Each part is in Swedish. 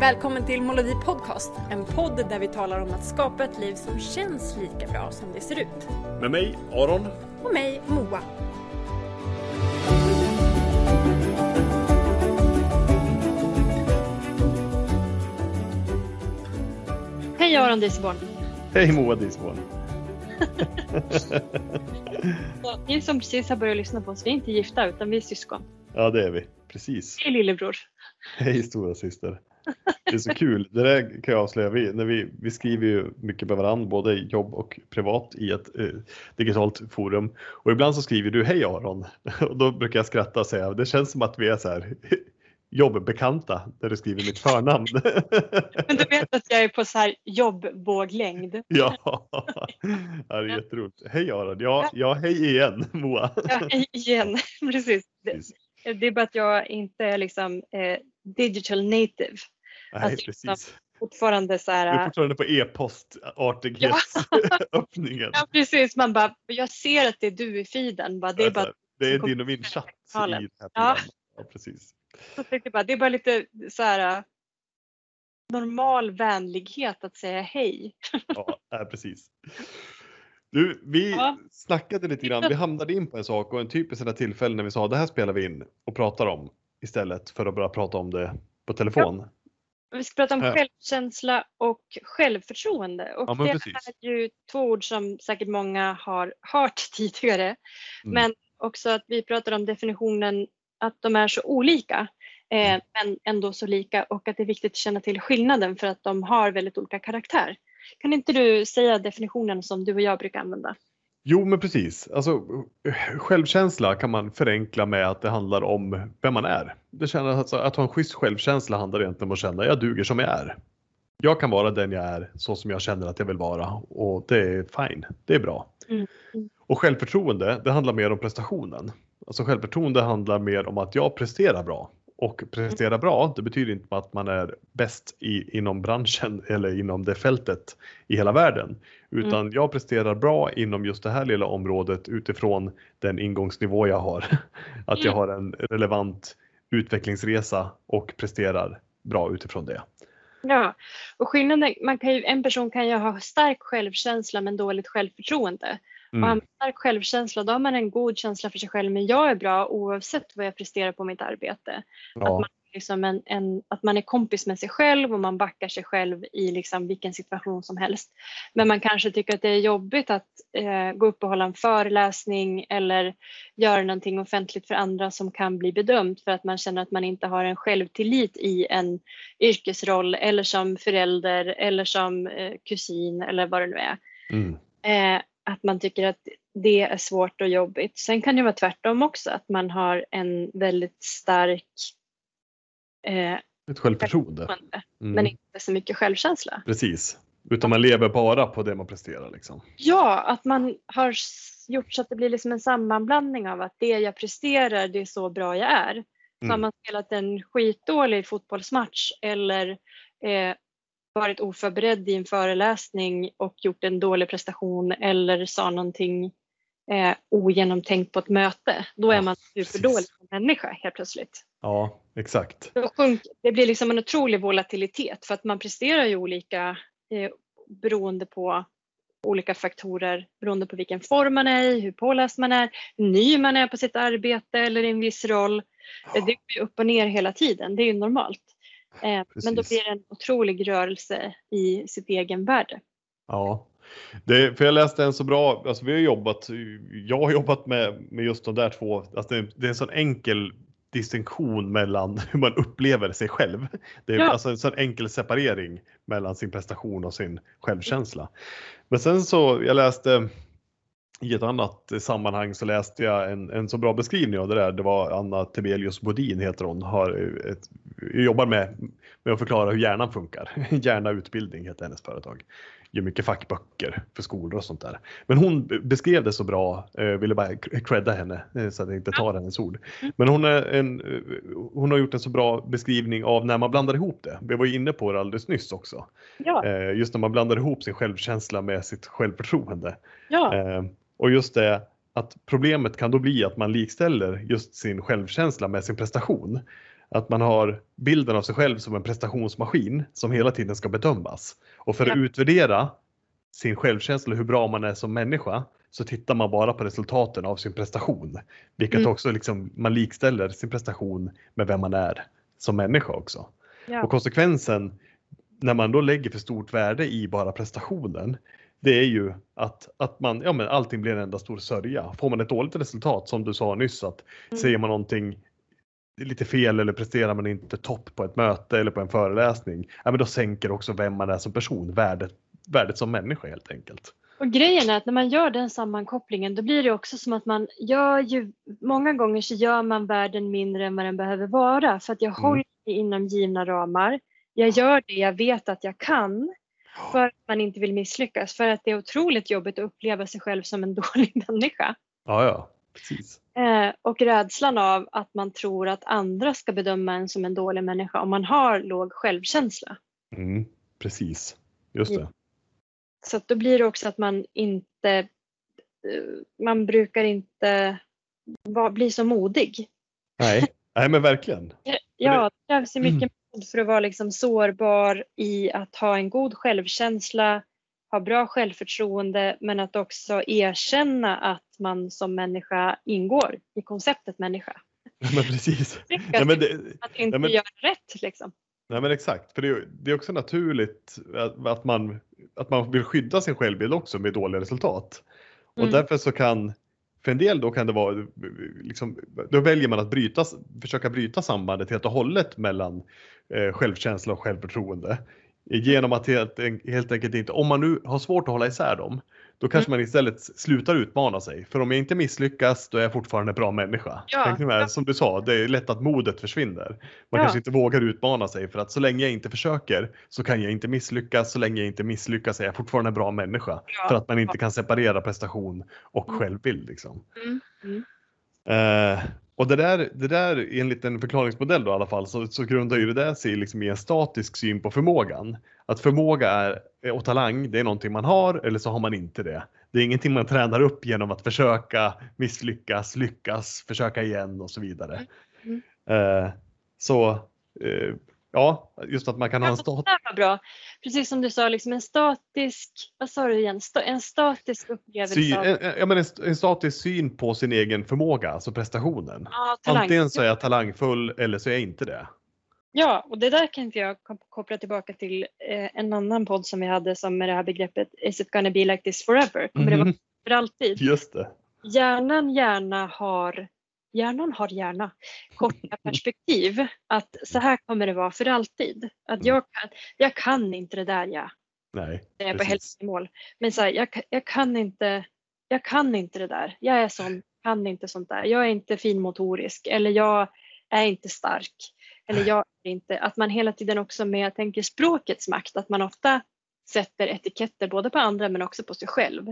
Välkommen till Molodi podcast, en podd där vi talar om att skapa ett liv som känns lika bra som det ser ut. Med mig, Aron. Och mig, Moa. Hej Aron Disborn. Hej Moa Disborn. Ni som precis har börjat lyssna på oss, vi är inte gifta utan vi är syskon. Ja, det är vi, precis. Hej lillebror. Hej stora syster. Det är så kul, det där kan jag avslöja. Vi skriver ju mycket med varandra, både jobb och privat, i ett digitalt forum. Och ibland så skriver du hej Aron. Och då brukar jag skratta och säga, det känns som att vi är så här jobbbekanta där du skriver mitt förnamn. Men du vet att jag är på så här jobbbåglängd. Ja, det är jätteroligt. Hej Aron, ja hej igen Moa. Ja, hej igen, precis. Det är bara att jag inte är liksom digital native. Nej, alltså, precis. Fortfarande så här... Du är fortfarande på e-postartighetsöppningen. Ja, precis. Man bara, jag ser att det är du i feeden. Bara, det är din och min chatt i det här programmet. Ja, precis. Så tänkte bara, det är bara lite så här normal vänlighet att säga hej. Ja, precis. Du, vi snackade lite grann, vi hamnade in på en sak och en typ i sådana tillfällen när vi sa det här spelar vi in och pratar om istället för att bara prata om det på telefon. Ja. Vi ska prata om självkänsla och självförtroende och det är ju två ord som säkert många har hört tidigare men också att vi pratar om definitionen att de är så olika men ändå så lika och att det är viktigt att känna till skillnaden för att de har väldigt olika karaktär. Kan inte du säga definitionen som du och jag brukar använda? Jo, men precis. Alltså, självkänsla kan man förenkla med att det handlar om vem man är. Det känns alltså, att ha en schysst självkänsla handlar egentligen om att känna jag duger som jag är. Jag kan vara den jag är så som jag känner att jag vill vara och det är fine, det är bra. Mm. Och självförtroende, det handlar mer om prestationen. Alltså självförtroende handlar mer om att jag presterar bra. Och prestera bra, det betyder inte att man är bäst inom branschen eller inom det fältet i hela världen. Utan jag presterar bra inom just det här lilla området utifrån den ingångsnivå jag har. Att jag har en relevant utvecklingsresa och presterar bra utifrån det. Ja, och skillnaden, en person kan ju ha stark självkänsla men dåligt självförtroende. Och har man stark självkänsla, då har man en god känsla för sig själv. Men jag är bra oavsett vad jag presterar på mitt arbete. Ja. Att man liksom att man är kompis med sig själv och man backar sig själv i liksom vilken situation som helst. Men man kanske tycker att det är jobbigt att gå upp och hålla en föreläsning eller göra någonting offentligt för andra som kan bli bedömt för att man känner att man inte har en självtillit i en yrkesroll eller som förälder eller som kusin eller vad det nu är. Att man tycker att det är svårt och jobbigt. Sen kan det vara tvärtom också. Att man har en väldigt stark... ett självförtroende. Men inte så mycket självkänsla. Precis. Utan man lever bara på det man presterar. Liksom. Ja, att man har gjort så att det blir liksom en sammanblandning av att det jag presterar, det är så bra jag är. Så har man spelat en skitdålig fotbollsmatch eller... varit oförberedd i en föreläsning och gjort en dålig prestation eller sa någonting ogenomtänkt på ett möte. Då är man superdålig människa helt plötsligt. Ja, exakt. Det blir liksom en otrolig volatilitet för att man presterar ju olika beroende på olika faktorer. Beroende på vilken form man är i, hur påläst man är, hur ny man är på sitt arbete eller i en viss roll. Ja. Det är upp och ner hela tiden, det är ju normalt. Men då blir det en otrolig rörelse i sitt egen värde. Ja, för jag läste en så bra, alltså jag har jobbat med just de där två, alltså det är en sån enkel distinktion mellan hur man upplever sig själv. Det är alltså en sån enkel separering mellan sin prestation och sin självkänsla. Men sen så, jag läste i ett annat sammanhang så läste jag en så bra beskrivning av det där. Det var Anna Tebelius Bodin heter hon. Jobbar med att förklara hur hjärnan funkar. Hjärnautbildning heter hennes företag. Gör mycket fackböcker för skolor och sånt där. Men hon beskrev det så bra. Jag ville bara credda henne så att jag inte tar hennes ord. Men hon har gjort en så bra beskrivning av när man blandar ihop det. Vi var ju inne på det alldeles nyss också. Ja. Just när man blandar ihop sin självkänsla med sitt självförtroende. Ja. Och just det att problemet kan då bli att man likställer just sin självkänsla med sin prestation. att man har bilden av sig själv som en prestationsmaskin som hela tiden ska bedömas. Och för att utvärdera sin självkänsla, hur bra man är som människa, så tittar man bara på resultaten av sin prestation. Vilket också liksom, man likställer sin prestation med vem man är som människa också. Ja. Och konsekvensen när man då lägger för stort värde i bara prestationen, det är ju att man, ja, men allting blir en enda stor sörja. Får man ett dåligt resultat, som du sa nyss, att säger man någonting lite fel eller presterar man inte topp på ett möte eller på en föreläsning, ja, men då sänker också vem man är som person, värdet som människa helt enkelt. Och grejen är att när man gör den sammankopplingen, då blir det också som att man gör ju, många gånger så gör man världen mindre än vad den behöver vara. För att jag håller mig inom givna ramar. Jag gör det jag vet att jag kan. För att man inte vill misslyckas. För att det är otroligt jobbigt att uppleva sig själv som en dålig människa. Ja, ja, precis. Och rädslan av att man tror att andra ska bedöma en som en dålig människa om man har låg självkänsla. Mm, precis, just det. Så att då blir det också att man inte, man brukar inte bli så modig. Nej men verkligen. Ja, det krävs ju mycket mod för att vara liksom sårbar i att ha en god självkänsla, ha bra självförtroende, men att också erkänna att man som människa ingår i konceptet människa. Men precis. Att inte göra rätt liksom. Nej men exakt, för det är också naturligt att man vill skydda sin självbild också med dåliga resultat. Och därför så kan, för en del då kan det vara, liksom, då väljer man att försöka bryta sambandet helt och hållet mellan självkänsla och självförtroende. Genom att helt enkelt inte, om man nu har svårt att hålla isär dem, då kanske man istället slutar utmana sig. För om jag inte misslyckas, då är jag fortfarande en bra människa. Ja. Som du sa, det är lätt att modet försvinner. Man kanske inte vågar utmana sig, för att så länge jag inte försöker så kan jag inte misslyckas. Så länge jag inte misslyckas är jag fortfarande en bra människa. Ja. För att man inte kan separera prestation och självbild. Liksom. Och det där enligt en förklaringsmodell då i alla fall, så grundar ju det där sig liksom i en statisk syn på förmågan. Att förmåga och talang, det är någonting man har eller så har man inte det. Det är ingenting man tränar upp genom att försöka, misslyckas, lyckas, försöka igen och så vidare. Ja, just att man kan ha en bra. Precis som du sa, liksom en statisk, vad sa du igen? En statisk upplevelse. En statisk syn på sin egen förmåga, alltså prestationen. Ja, antingen så är jag talangfull eller så är jag inte det. Ja, och det där kan inte jag koppla tillbaka till en annan podd som vi hade som med det här begreppet Is it gonna be like this forever? Kommer det vara för alltid? Just det. Hjärnan har gärna korta perspektiv, att så här kommer det vara för alltid. Att jag kan inte det där jag. Nej. Det är på hälsomål. Men så här, jag kan inte det där. Jag är sån, kan inte sånt där. Jag är inte finmotorisk, eller jag är inte stark, eller jag är inte, att man hela tiden också med, jag tänker språkets makt, att man ofta sätter etiketter både på andra men också på sig själv.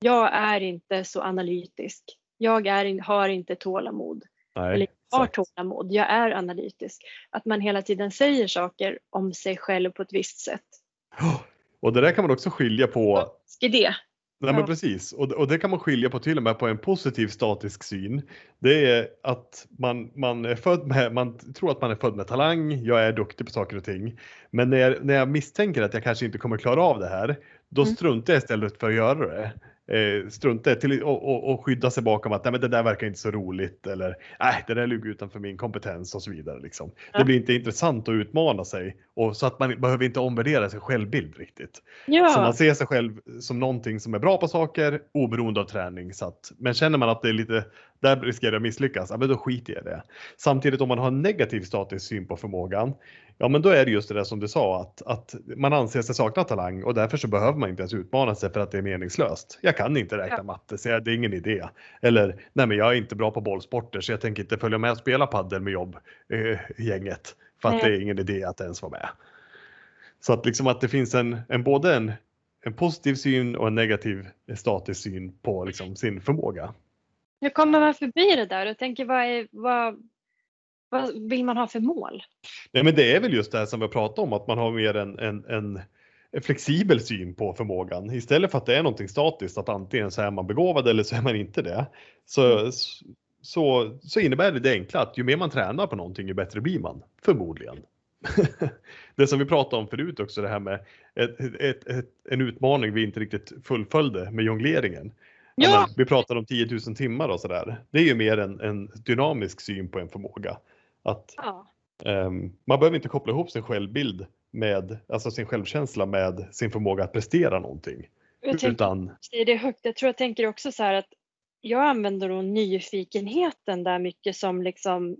Jag är inte så analytisk. Jag har inte tålamod. Nej, eller jag har tålamod. Jag är analytisk. Att man hela tiden säger saker om sig själv på ett visst sätt. Och det där kan man också skilja på. Nej, men precis. Och det kan man skilja på till och med på en positiv statisk syn. Det är att man tror att man är född med talang. Jag är duktig på saker och ting. Men när jag misstänker att jag kanske inte kommer klara av det här, då struntar jag istället för att göra det. Och skydda sig bakom att nej, men det där verkar inte så roligt, eller nej, det där ligger utanför min kompetens och så vidare liksom. Det blir inte intressant att utmana sig, och så att man behöver inte omvärdera sin självbild riktigt. Så man ser sig själv som någonting som är bra på saker oberoende av träning, så att, men känner man att det är lite, där riskerar jag misslyckas, ja, men då skiter jag i det. Samtidigt om man har en negativ statisk syn på förmågan, ja, men då är det just det där som du sa, att man anser sig sakna talang, och därför så behöver man inte ens utmana sig för att det är meningslöst. Jag kan inte räkna matte, så det är ingen idé. Eller, nej, men jag är inte bra på bollsporter, så jag tänker inte följa med och spela paddel med jobbgänget. För att det är ingen idé att ens vara med. Så att, liksom, att det finns både en positiv syn och en negativ statisk syn på liksom, sin förmåga. Hur kommer man förbi det där och tänker, vad vill man ha för mål? Nej, men det är väl just det här som vi pratat om, att man har mer en flexibel syn på förmågan. Istället för att det är någonting statiskt, att antingen så är man begåvad eller så är man inte det. Så, så innebär det enkla att ju mer man tränar på någonting, ju bättre blir man, förmodligen. Det som vi pratade om förut också, det här med en utmaning vi inte riktigt fullföljde med jongleringen. Ja. Vi pratade om 10 000 timmar och sådär. Det är ju mer en dynamisk syn på en förmåga. Att man behöver inte koppla ihop sin självbild med, alltså sin självkänsla med sin förmåga att prestera någonting. Jag tror jag tänker också så här att jag använder nog nyfikenheten där mycket som liksom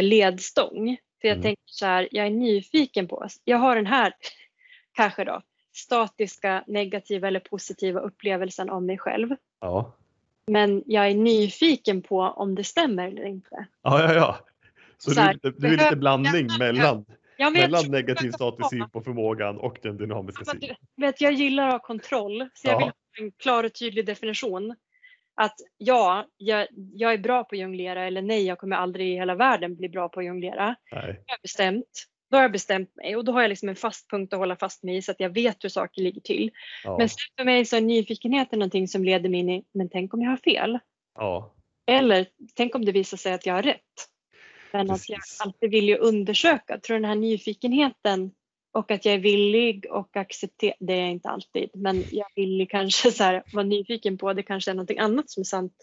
ledstång. För jag tänker så här, jag är nyfiken på oss. Jag har den här kanske då statiska, negativa eller positiva upplevelsen om mig själv. Ja. Men jag är nyfiken på om det stämmer eller inte. Ja. Så du är lite blandning mellan... mellan negativ statisk syn på förmågan och den dynamiska syn. Jag gillar att ha kontroll. Så jag vill ha en klar och tydlig definition. Att jag är bra på att jonglera. Eller nej, jag kommer aldrig i hela världen bli bra på att jonglera. Då har jag bestämt mig. Och då har jag liksom en fast punkt att hålla fast mig i. Så att jag vet hur saker ligger till. Ja. Men sen för mig så är nyfikenheten någonting som leder mig in i. Men tänk om jag har fel. Ja. Eller tänk om det visar sig att jag har rätt. Men att jag alltid vill ju undersöka. Jag tror den här nyfikenheten och att jag är villig och acceptera. Det är jag inte alltid. Men jag vill ju kanske så här, vara nyfiken på. Det kanske är något annat som är sant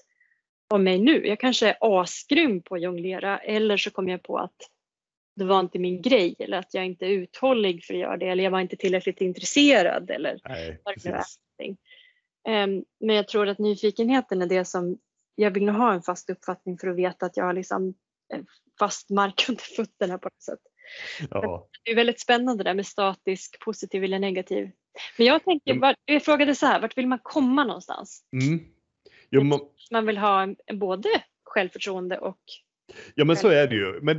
om mig nu. Jag kanske är asgrym på att jonglera. Eller så kommer jag på att det var inte min grej. Eller att jag inte är uthållig för att göra det. Eller jag var inte tillräckligt intresserad. Eller vad det är. Men jag tror att nyfikenheten är det som. Jag vill nog ha en fast uppfattning för att veta att jag har liksom. Fast mark under fötterna på något sätt. Ja. Det är väldigt spännande det där med statisk, positiv eller negativ. Men jag tänker, jag frågade så här, vart vill man komma någonstans? Man vill ha en både självförtroende och... Ja, men så är det ju. Men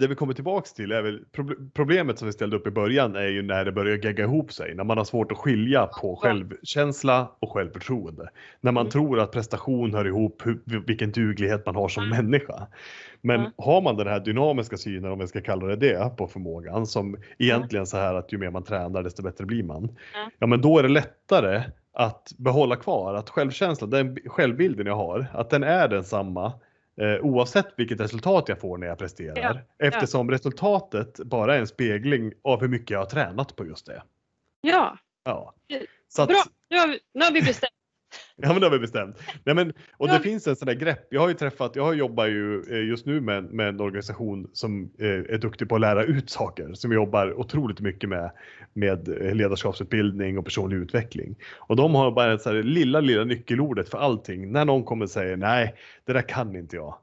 det vi kommer tillbaka till är väl problemet som vi ställde upp i början är ju när det börjar gegga ihop sig. När man har svårt att skilja på självkänsla och självförtroende. När man tror att prestation hör ihop vilken duglighet man har som människa. Men har man den här dynamiska synen, om vi ska kalla det på förmågan, som egentligen så här att ju mer man tränar desto bättre blir man. Ja, men då är det lättare att behålla kvar att självkänslan, den självbilden jag har, att den är densamma. Oavsett vilket resultat jag får när jag presterar. Eftersom resultatet bara är en spegling av hur mycket jag har tränat på just det. Ja. Så att... Bra, nu har vi bestämt. Ja, men det har vi bestämt. Nej, men, och det finns en sån där grepp. Jag jobbar ju just nu med en organisation som är duktig på att lära ut saker. Som jobbar otroligt mycket med ledarskapsutbildning och personlig utveckling. Och de har bara ett så här lilla nyckelordet för allting. När någon kommer och säger, nej, det där kan inte jag.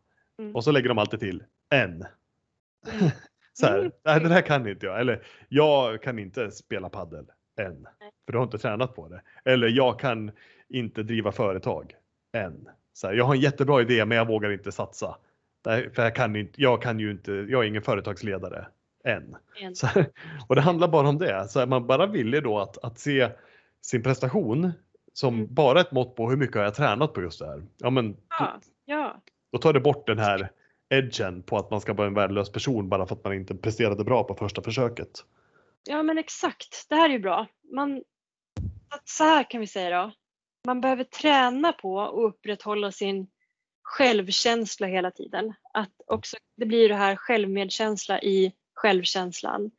Och så lägger de alltid till, så här, nej, det där kan inte jag. Eller, jag kan inte spela paddel än. För du har inte tränat på det. Eller, jag kan... inte driva företag än. Så här, jag har en jättebra idé men jag vågar inte satsa. För jag är ingen företagsledare än. Så här, och det handlar bara om det. Så här, man bara vill då att se sin prestation som bara ett mått på hur mycket har jag tränat på just det här. Ja, men då tar det bort den här edgen på att man ska vara en värdelös person bara för att man inte presterade bra på första försöket. Ja, men exakt. Det här är ju bra. Så här kan vi säga då. Man behöver träna på och upprätthålla sin självkänsla hela tiden. Att också, det blir det här självmedkänsla i självkänslan.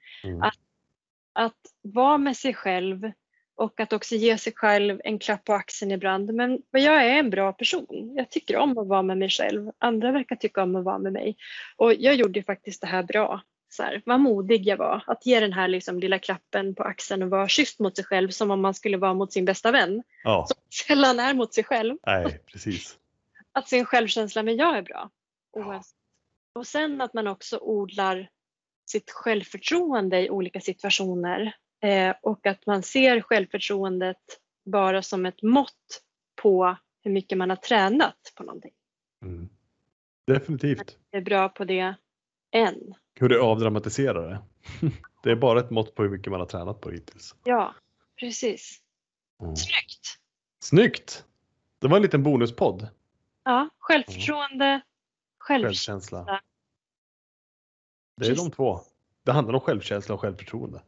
Att vara med sig själv och att också ge sig själv en klapp på axeln ibland. Men jag är en bra person. Jag tycker om att vara med mig själv. Andra verkar tycka om att vara med mig. Och jag gjorde faktiskt det här bra. Så här, vad modig jag var. Att ge den här liksom lilla klappen på axeln och vara kysst mot sig själv. Som om man skulle vara mot sin bästa vän. Ja. Som sällan är mot sig själv. Nej, precis. Att sin självkänsla med jag är bra. Och sen att man också odlar sitt självförtroende i olika situationer. Och att man ser självförtroendet bara som ett mått på hur mycket man har tränat på någonting. Definitivt. Att det är bra på det. Hur det avdramatiserar det. Det är bara ett mått på hur mycket man har tränat på hittills. Ja, precis. Snyggt! Det var en liten bonuspodd. Ja, självförtroende, självkänsla. Det är de två. Det handlar om självkänsla och självförtroende.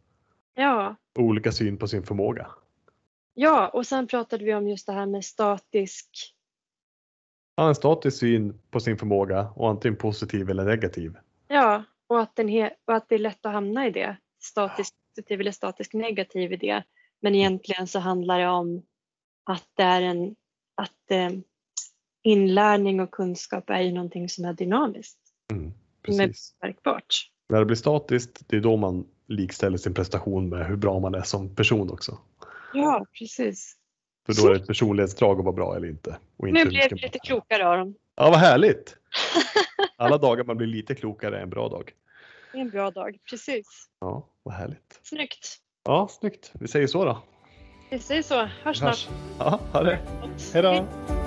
Ja. Olika syn på sin förmåga. Ja, och sen pratade vi om just det här med statisk ja, en statisk syn på sin förmåga och antingen positiv eller negativ. Ja, och att det är lätt att hamna i det. Statisk positiv eller statisk negativ i det. Men egentligen så handlar det om att det är inlärning och kunskap är ju någonting som är dynamiskt. Mm, precis. Märkbart. När det blir statiskt, det är då man likställer sin prestation med hur bra man är som person också. Ja, precis. För då är det ett personlighetsdrag att vara bra eller inte. Och inte nu blev vi lite klokare av dem. Ja, vad härligt. Alla dagar man blir lite klokare är en bra dag. Det är en bra dag, precis. Ja, vad härligt. Snyggt. Ja, snyggt. Vi säger så då. Vi säger så. Hörs snart. Ja, ha det. Hej då.